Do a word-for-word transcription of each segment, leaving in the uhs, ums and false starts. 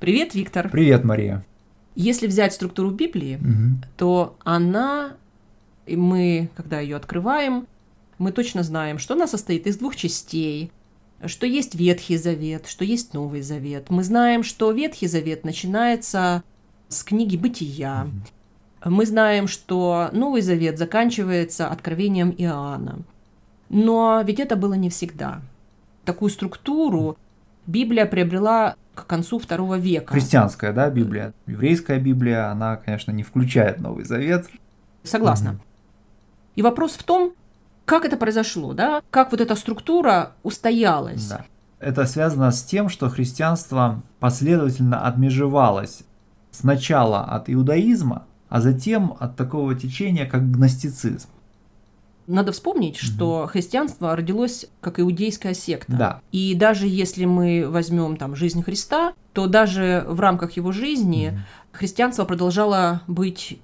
Привет, Виктор. Привет, Мария. Если взять структуру Библии, угу. то она, и мы, когда ее открываем, мы точно знаем, что она состоит из двух частей, что есть Ветхий Завет, что есть Новый Завет. Мы знаем, что Ветхий Завет начинается с книги «Бытия». Угу. Мы знаем, что Новый Завет заканчивается Откровением Иоанна. Но ведь это было не всегда. Такую структуру Библия приобрела к концу второго века. Христианская, да, Библия? Еврейская Библия, она, конечно, не включает Новый Завет. Согласна. Угу. И вопрос в том, как это произошло, да? Как вот эта структура устоялась? Да. Это связано с тем, что христианство последовательно отмежевалось сначала от иудаизма, а затем от такого течения, как гностицизм. Надо вспомнить, угу. что христианство родилось как иудейская секта. Да. И даже если мы возьмем там жизнь Христа, то даже в рамках его жизни угу. христианство продолжало быть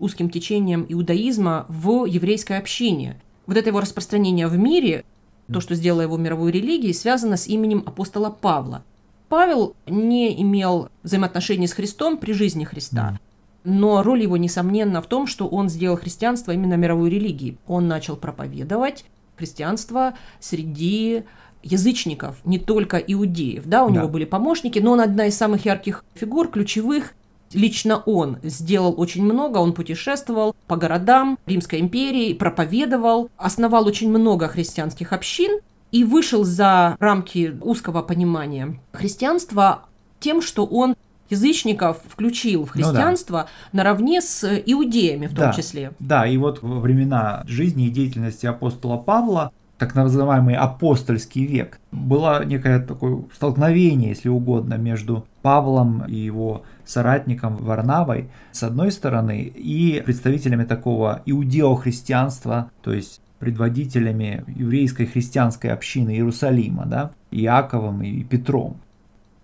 узким течением иудаизма в еврейской общине. Вот это его распространение в мире, то, что сделало его мировой религией, связано с именем апостола Павла. Павел не имел взаимоотношений с Христом при жизни Христа. Угу. Но роль его, несомненно, в том, что он сделал христианство именно мировой религией. Он начал проповедовать христианство среди язычников, не только иудеев. Да, у да. него были помощники, но он одна из самых ярких фигур, ключевых. Лично он сделал очень много, он путешествовал по городам Римской империи, проповедовал, основал очень много христианских общин и вышел за рамки узкого понимания христианства тем, что он язычников включил в христианство ну, да. наравне с иудеями в том да, числе. Да, и вот во времена жизни и деятельности апостола Павла, так называемый апостольский век, было некое такое столкновение, если угодно, между Павлом и его соратником Варнавой, с одной стороны, и представителями такого иудео-христианства, то есть предводителями еврейской христианской общины Иерусалима, да, Иаковом и Петром.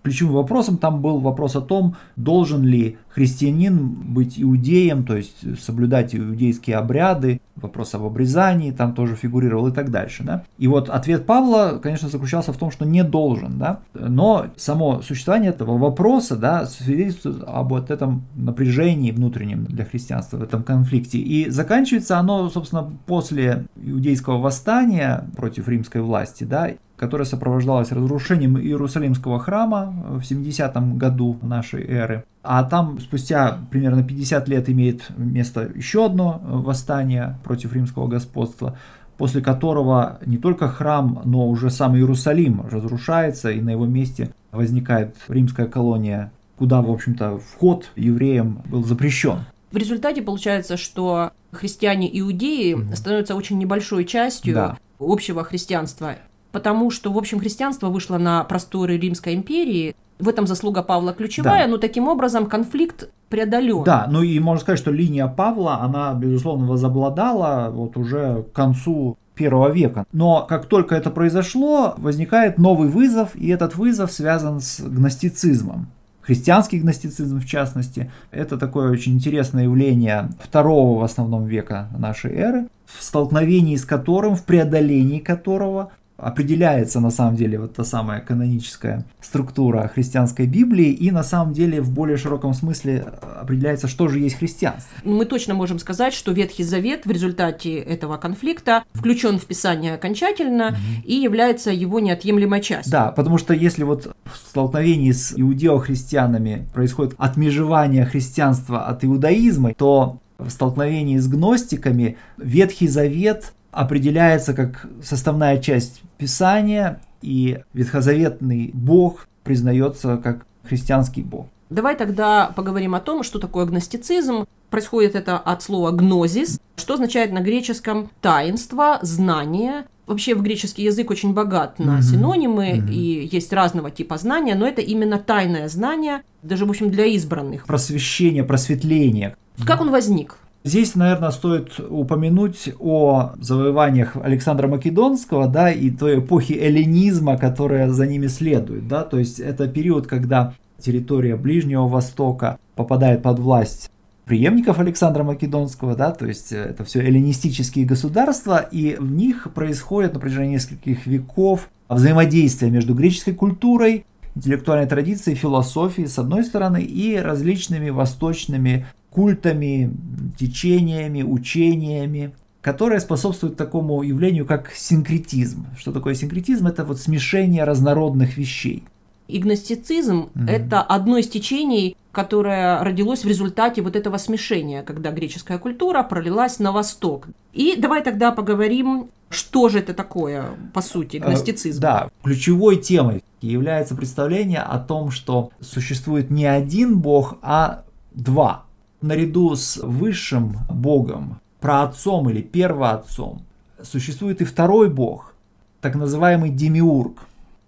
Ключевым вопросом там был вопрос о том, должен ли христианин быть иудеем, то есть соблюдать иудейские обряды, вопрос об обрезании там тоже фигурировал и так дальше. Да? И вот ответ Павла, конечно, заключался в том, что не должен, да? Но само существование этого вопроса, да, свидетельствует об вот этом напряжении внутреннем для христианства в этом конфликте. И заканчивается оно, собственно, после иудейского восстания против римской власти, да, которая сопровождалась разрушением Иерусалимского храма в семидесятом году нашей эры. А там спустя примерно пятьдесят лет имеет место еще одно восстание против римского господства, после которого не только храм, но уже сам Иерусалим разрушается, и на его месте возникает римская колония, куда, в общем-то, вход евреям был запрещен. В результате получается, что христиане-иудеи mm-hmm. становятся очень небольшой частью да. общего христианства. Потому что, в общем, христианство вышло на просторы Римской империи. В этом заслуга Павла ключевая, да. но таким образом конфликт преодолен. Да, ну и можно сказать, что линия Павла, она, безусловно, возобладала вот уже к концу первого века. Но как только это произошло, возникает новый вызов, и этот вызов связан с гностицизмом. Христианский гностицизм, в частности, это такое очень интересное явление второго в основном века нашей эры, в столкновении с которым, в преодолении которого определяется на самом деле вот та самая каноническая структура христианской Библии, и на самом деле в более широком смысле определяется, что же есть христианство. Мы точно можем сказать, что Ветхий Завет в результате этого конфликта включен в Писание окончательно угу. и является его неотъемлемой частью. Да, потому что если вот в столкновении с иудеохристианами происходит отмежевание христианства от иудаизма, то в столкновении с гностиками Ветхий Завет определяется как составная часть Писания, и ветхозаветный Бог признается как христианский Бог. Давай тогда поговорим о том, что такое гностицизм. Происходит это от слова «гнозис», что означает на греческом «таинство», «знание». Вообще в греческий язык очень богат на mm-hmm. синонимы, mm-hmm. и есть разного типа знания, но это именно тайное знание, даже, в общем, для избранных. Просвещение, просветление. Как mm-hmm. он возник? Здесь, наверное, стоит упомянуть о завоеваниях Александра Македонского, да, и той эпохи эллинизма, которая за ними следует, да, то есть это период, когда территория Ближнего Востока попадает под власть преемников Александра Македонского, да, то есть это все эллинистические государства, и в них происходит на протяжении нескольких веков взаимодействие между греческой культурой интеллектуальной традиции, философии, с одной стороны, и различными восточными культами, течениями, учениями, которые способствуют такому явлению, как синкретизм. Что такое синкретизм? Это вот смешение разнородных вещей. И гностицизм mm-hmm. – это одно из течений, которое родилось в результате вот этого смешения, когда греческая культура пролилась на восток. И давай тогда поговорим, что же это такое, по сути, гностицизм. Э, да, ключевой темой является представление о том, что существует не один бог, а два. Наряду с высшим богом, праотцом или первоотцом, существует и второй бог, так называемый демиург.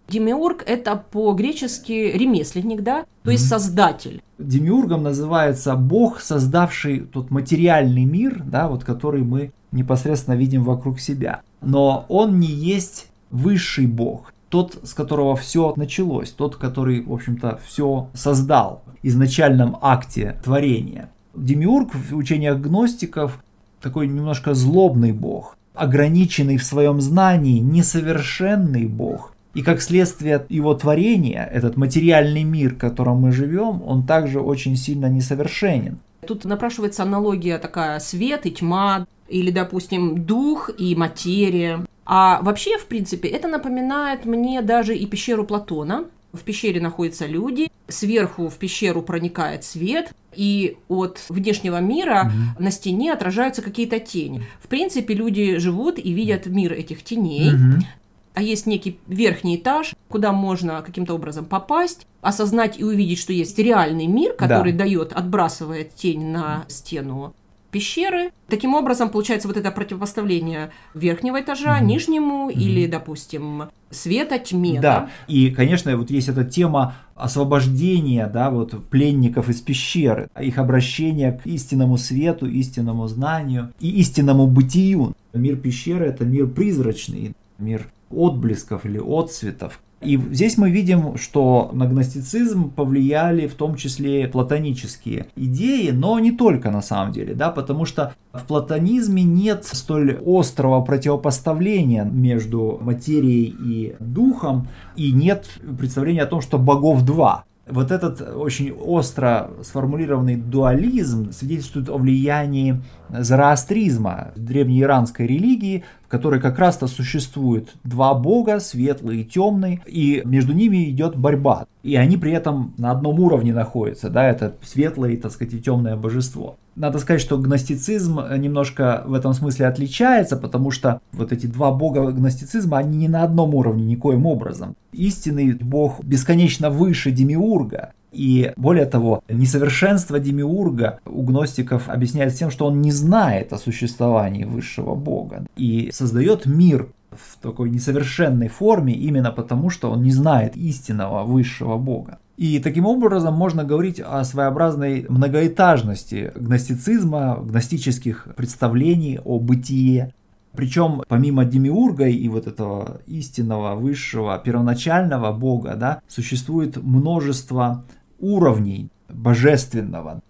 Демиург – это по-гречески ремесленник, да? То есть создатель. Демиургом называется бог, создавший тот материальный мир, да, вот, который мы непосредственно видим вокруг себя. Но он не есть высший бог, тот, с которого все началось, тот, который, в общем-то, все создал в изначальном акте творения. Демиург в учениях гностиков такой немножко злобный бог, ограниченный в своем знании, несовершенный бог. И как следствие его творения, этот материальный мир, в котором мы живем, он также очень сильно несовершенен. Тут напрашивается аналогия такая: свет и тьма, или, допустим, дух и материя. А вообще, в принципе, это напоминает мне даже и пещеру Платона. В пещере находятся люди, сверху в пещеру проникает свет, и от внешнего мира mm-hmm. на стене отражаются какие-то тени. В принципе, люди живут и видят мир этих теней. Mm-hmm. А есть некий верхний этаж, куда можно каким-то образом попасть, осознать и увидеть, что есть реальный мир, который да. дает, отбрасывает тень на стену пещеры. Таким образом, получается вот это противопоставление верхнего этажа mm-hmm. нижнему mm-hmm. или, допустим, света тьме. Да, и, конечно, вот есть эта тема освобождения, да, вот пленников из пещеры, их обращение к истинному свету, истинному знанию и истинному бытию. Мир пещеры – это мир призрачный, мир отблесков или отцветов. И здесь мы видим, что на гностицизм повлияли в том числе платонические идеи, но не только на самом деле, да, потому что в платонизме нет столь острого противопоставления между материей и духом, и нет представления о том, что богов два. Вот этот очень остро сформулированный дуализм свидетельствует о влиянии зороастризма, древнеиранской религии, в которой как раз-то существует два бога, светлый и темный, и между ними идет борьба. И они при этом на одном уровне находятся, да, это светлое, так сказать, и темное божество. Надо сказать, что гностицизм немножко в этом смысле отличается, потому что вот эти два бога гностицизма, они не на одном уровне никоим образом. Истинный бог бесконечно выше демиурга. И более того, несовершенство демиурга у гностиков объясняется тем, что он не знает о существовании высшего бога и создает мир в такой несовершенной форме именно потому, что он не знает истинного высшего бога. И таким образом можно говорить о своеобразной многоэтажности гностицизма, гностических представлений о бытие. Причем помимо демиурга и вот этого истинного, высшего, первоначального бога, да, существует множество уровней божественного.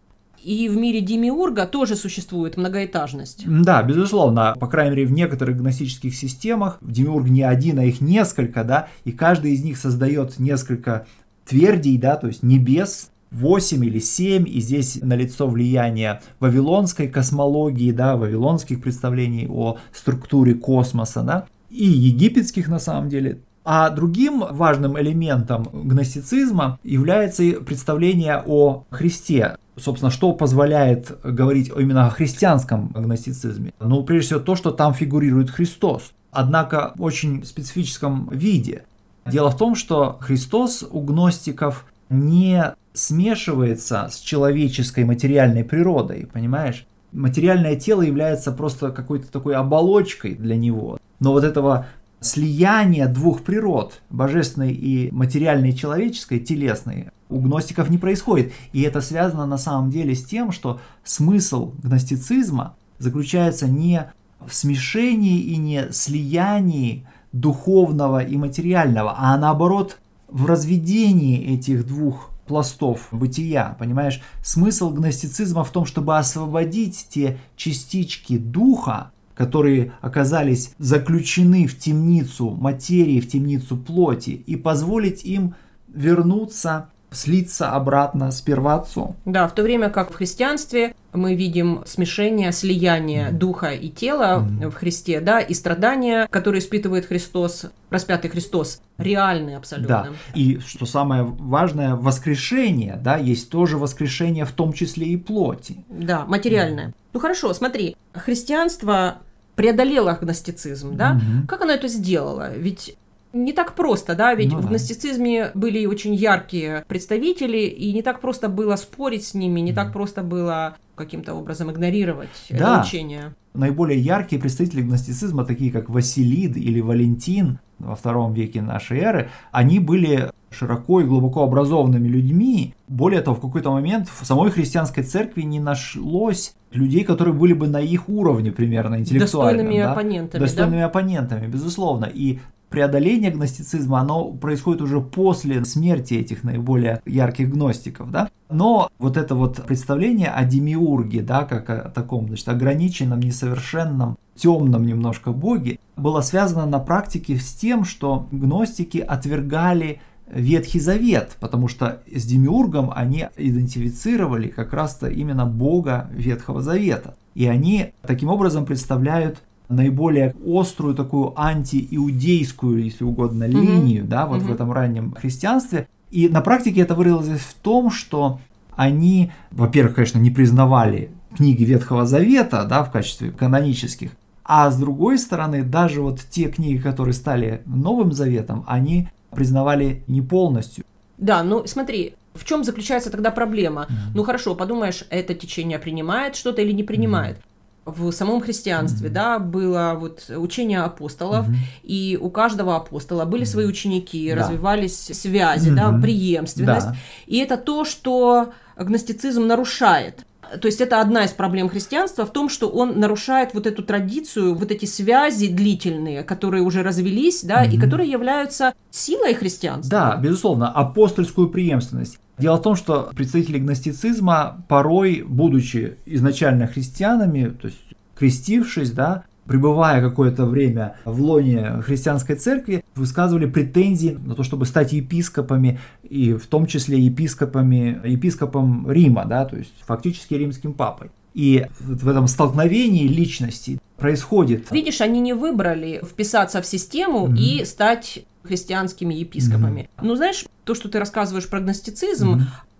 И в мире демиурга тоже существует многоэтажность. Да, безусловно. По крайней мере, в некоторых гностических системах демиург не один, а их несколько, да, и каждый из них создает несколько твердей, да, то есть небес, восемь или семь, и здесь налицо влияние вавилонской космологии, да, вавилонских представлений о структуре космоса, да, и египетских на самом деле. А другим важным элементом гностицизма является представление о Христе. Собственно, что позволяет говорить именно о христианском гностицизме? Ну, прежде всего, то, что там фигурирует Христос, однако в очень специфическом виде. Дело в том, что Христос у гностиков не смешивается с человеческой материальной природой, понимаешь? Материальное тело является просто какой-то такой оболочкой для него. Но вот этого слияния двух природ, божественной и материальной, человеческой, телесной, у гностиков не происходит. И это связано на самом деле с тем, что смысл гностицизма заключается не в смешении и не слиянии духовного и материального, а наоборот в разведении этих двух пластов бытия, понимаешь? Смысл гностицизма в том, чтобы освободить те частички духа, которые оказались заключены в темницу материи, в темницу плоти, и позволить им вернуться, слиться обратно с Первоотцом. Да, в то время как в христианстве мы видим смешение, слияние духа и тела mm-hmm. в Христе, да, и страдания, которые испытывает Христос, распятый Христос, реальны абсолютно. Да, и что самое важное, воскрешение, да, есть тоже воскрешение, в том числе и плоти. Да, материальное. Mm-hmm. Ну хорошо, смотри, христианство преодолело гностицизм, да? Mm-hmm. Как оно это сделало? Ведь... не так просто, да, ведь ну, в гностицизме были очень яркие представители, и не так просто было спорить с ними, не так просто было каким-то образом игнорировать да. это учение. Наиболее яркие представители гностицизма, такие как Василид или Валентин во втором веке нашей эры, они были широко и глубоко образованными людьми. Более того, в какой-то момент в самой христианской церкви не нашлось людей, которые были бы на их уровне примерно интеллектуальном. Достойными да? оппонентами. Достойными да? оппонентами, безусловно. И преодоление гностицизма, оно происходит уже после смерти этих наиболее ярких гностиков, да? Но вот это вот представление о демиурге, да, как о таком, значит, ограниченном, несовершенном, темном немножко боге, было связано на практике с тем, что гностики отвергали Ветхий Завет, потому что с демиургом они идентифицировали как раз-то именно бога Ветхого Завета. И они таким образом представляют наиболее острую такую антииудейскую, если угодно, mm-hmm. линию, да, вот mm-hmm. в этом раннем христианстве. И на практике это выразилось в том, что они, во-первых, конечно, не признавали книги Ветхого Завета, да, в качестве канонических, а с другой стороны, даже вот те книги, которые стали Новым Заветом, они признавали не полностью. Да, ну смотри, в чем заключается тогда проблема? Mm-hmm. Ну хорошо, подумаешь, это течение принимает что-то или не принимает? Mm-hmm. В самом христианстве, mm-hmm. да, было вот учение апостолов, mm-hmm. и у каждого апостола были свои ученики, mm-hmm. развивались связи, mm-hmm. да, преемственность. Mm-hmm. И это то, что гностицизм нарушает. То есть это одна из проблем христианства в том, что он нарушает вот эту традицию, вот эти связи длительные, которые уже развелись, да, mm-hmm. и которые являются силой христианства. Да, безусловно, апостольскую преемственность. Дело в том, что представители гностицизма порой, будучи изначально христианами, то есть крестившись, да, пребывая какое-то время в лоне христианской церкви, высказывали претензии на то, чтобы стать епископами, и в том числе епископами, епископом Рима, да, то есть фактически римским папой. И в этом столкновении личностей происходит... Видишь, они не выбрали вписаться в систему mm-hmm. и стать христианскими епископами. Mm-hmm. Ну, знаешь, то, что ты рассказываешь про гностицизм,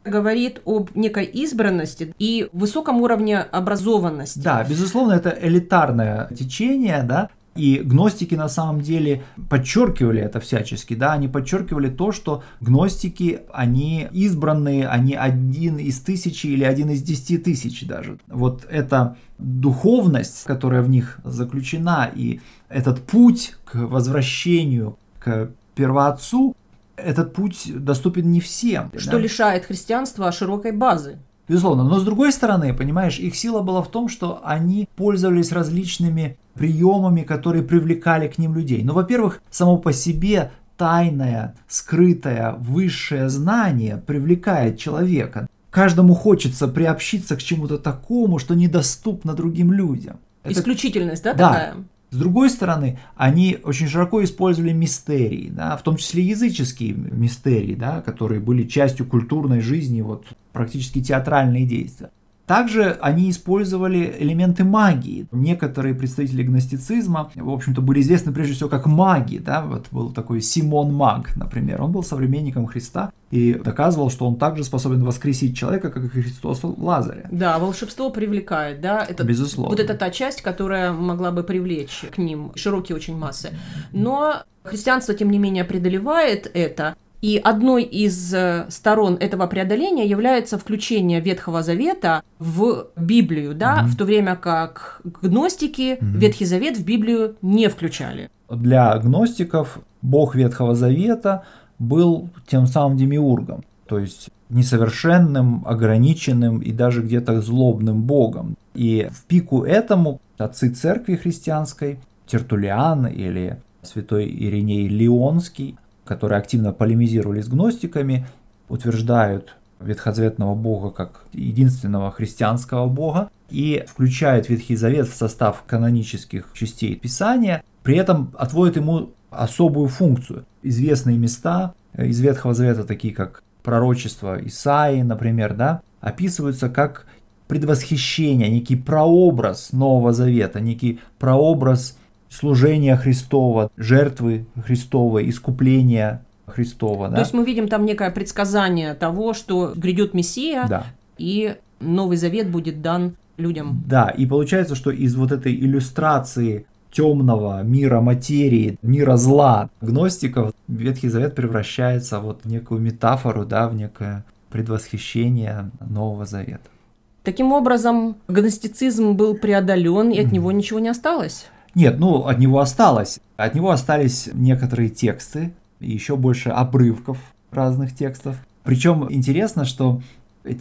mm-hmm. говорит об некой избранности и высоком уровне образованности. Да, безусловно, это элитарное течение, да, и гностики на самом деле подчеркивали это всячески, да, они подчеркивали то, что гностики, они избранные, они один из тысячи или один из десяти тысяч даже. Вот эта духовность, которая в них заключена, и этот путь к возвращению к Первоотцу, этот путь доступен не всем. Что да? лишает христианства широкой базы. Безусловно. Но с другой стороны, понимаешь, их сила была в том, что они пользовались различными приемами, которые привлекали к ним людей. Ну, во-первых, само по себе тайное, скрытое, высшее знание привлекает человека. Каждому хочется приобщиться к чему-то такому, что недоступно другим людям. Это... Исключительность, да, да, такая? С другой стороны, они очень широко использовали мистерии, да, в том числе языческие мистерии, да, которые были частью культурной жизни, вот, практически театральные действия. Также они использовали элементы магии. Некоторые представители гностицизма, в общем-то, были известны прежде всего как маги. Да? Вот был такой Симон Маг, например. Он был современником Христа и доказывал, что он также способен воскресить человека, как и Христос Лазаря. Да, волшебство привлекает, да? Это, безусловно. Вот это та часть, которая могла бы привлечь к ним широкие очень массы. Но христианство, тем не менее, преодолевает это. И одной из сторон этого преодоления является включение Ветхого Завета в Библию, да, mm-hmm. в то время как гностики mm-hmm. Ветхий Завет в Библию не включали. Для гностиков Бог Ветхого Завета был тем самым демиургом, то есть несовершенным, ограниченным и даже где-то злобным богом. И в пику этому отцы церкви христианской, Тертуллиан или святой Ириней Леонский, которые активно полемизировали с гностиками, утверждают ветхозаветного бога как единственного христианского бога и включают Ветхий Завет в состав канонических частей Писания, при этом отводят ему особую функцию. Известные места из Ветхого Завета, такие как Пророчество Исаии, например, да, описываются как предвосхищение, некий прообраз Нового Завета, некий прообраз служения Христова, жертвы Христовой, искупления Христова. Да? То есть мы видим там некое предсказание того, что грядет Мессия, да. И Новый Завет будет дан людям. Да, и получается, что из вот этой иллюстрации темного мира материи, мира зла гностиков, Ветхий Завет превращается вот в некую метафору, да, в некое предвосхищение Нового Завета. Таким образом, гностицизм был преодолен, и от него ничего не осталось? Нет, ну от него осталось. От него остались некоторые тексты, и еще больше обрывков разных текстов. Причем интересно, что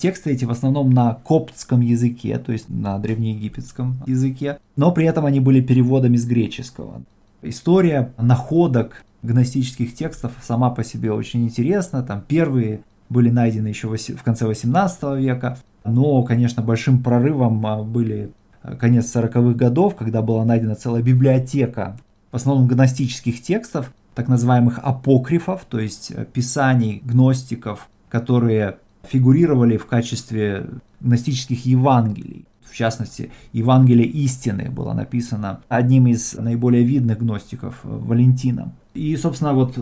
тексты эти в основном на коптском языке, то есть на древнеегипетском языке, но при этом они были переводами с греческого. История находок гностических текстов сама по себе очень интересна. Там первые были найдены еще в конце восемнадцатого века, но, конечно, большим прорывом были конец сороковых годов, когда была найдена целая библиотека в основном гностических текстов, так называемых апокрифов, то есть писаний гностиков, которые фигурировали в качестве гностических Евангелий. В частности, Евангелие истины было написано одним из наиболее видных гностиков, Валентином. И, собственно, вот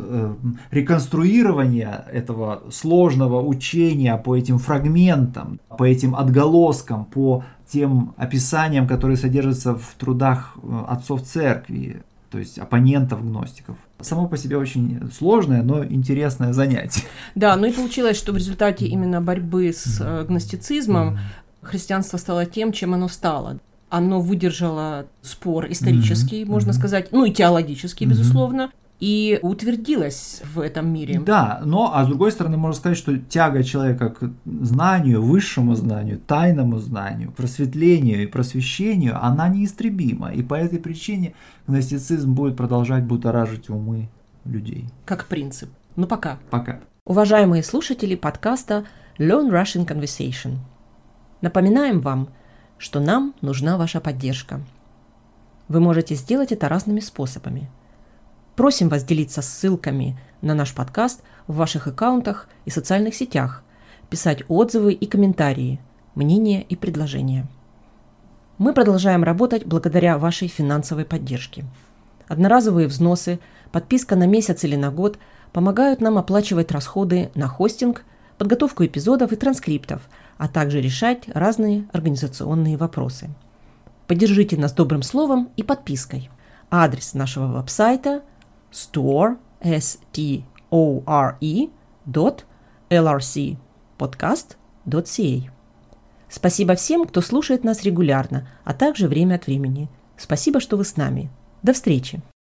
реконструирование этого сложного учения по этим фрагментам, по этим отголоскам, по тем описаниям, которые содержатся в трудах отцов церкви, то есть оппонентов гностиков. Само по себе очень сложное, но интересное занятие. Да, ну и получилось, что в результате именно борьбы с mm-hmm. гностицизмом mm-hmm. христианство стало тем, чем оно стало. Оно выдержало спор исторический, mm-hmm. можно mm-hmm. сказать, ну и теологический, mm-hmm. безусловно, и утвердилось в этом мире. Да, но, а с другой стороны, можно сказать, что тяга человека к знанию, высшему знанию, тайному знанию, просветлению и просвещению, она неистребима. И по этой причине гностицизм будет продолжать будоражить умы людей. Как принцип. Ну пока. Пока. Уважаемые слушатели подкаста Learn Russian Conversation. Напоминаем вам, что нам нужна ваша поддержка. Вы можете сделать это разными способами. Просим вас делиться ссылками на наш подкаст в ваших аккаунтах и социальных сетях, писать отзывы и комментарии, мнения и предложения. Мы продолжаем работать благодаря вашей финансовой поддержке. Одноразовые взносы, подписка на месяц или на год помогают нам оплачивать расходы на хостинг, подготовку эпизодов и транскриптов, а также решать разные организационные вопросы. Поддержите нас добрым словом и подпиской. Адрес нашего веб-сайта – store dot l r c podcast dot c a. Спасибо всем, кто слушает нас регулярно, а также время от времени. Спасибо, что вы с нами. До встречи!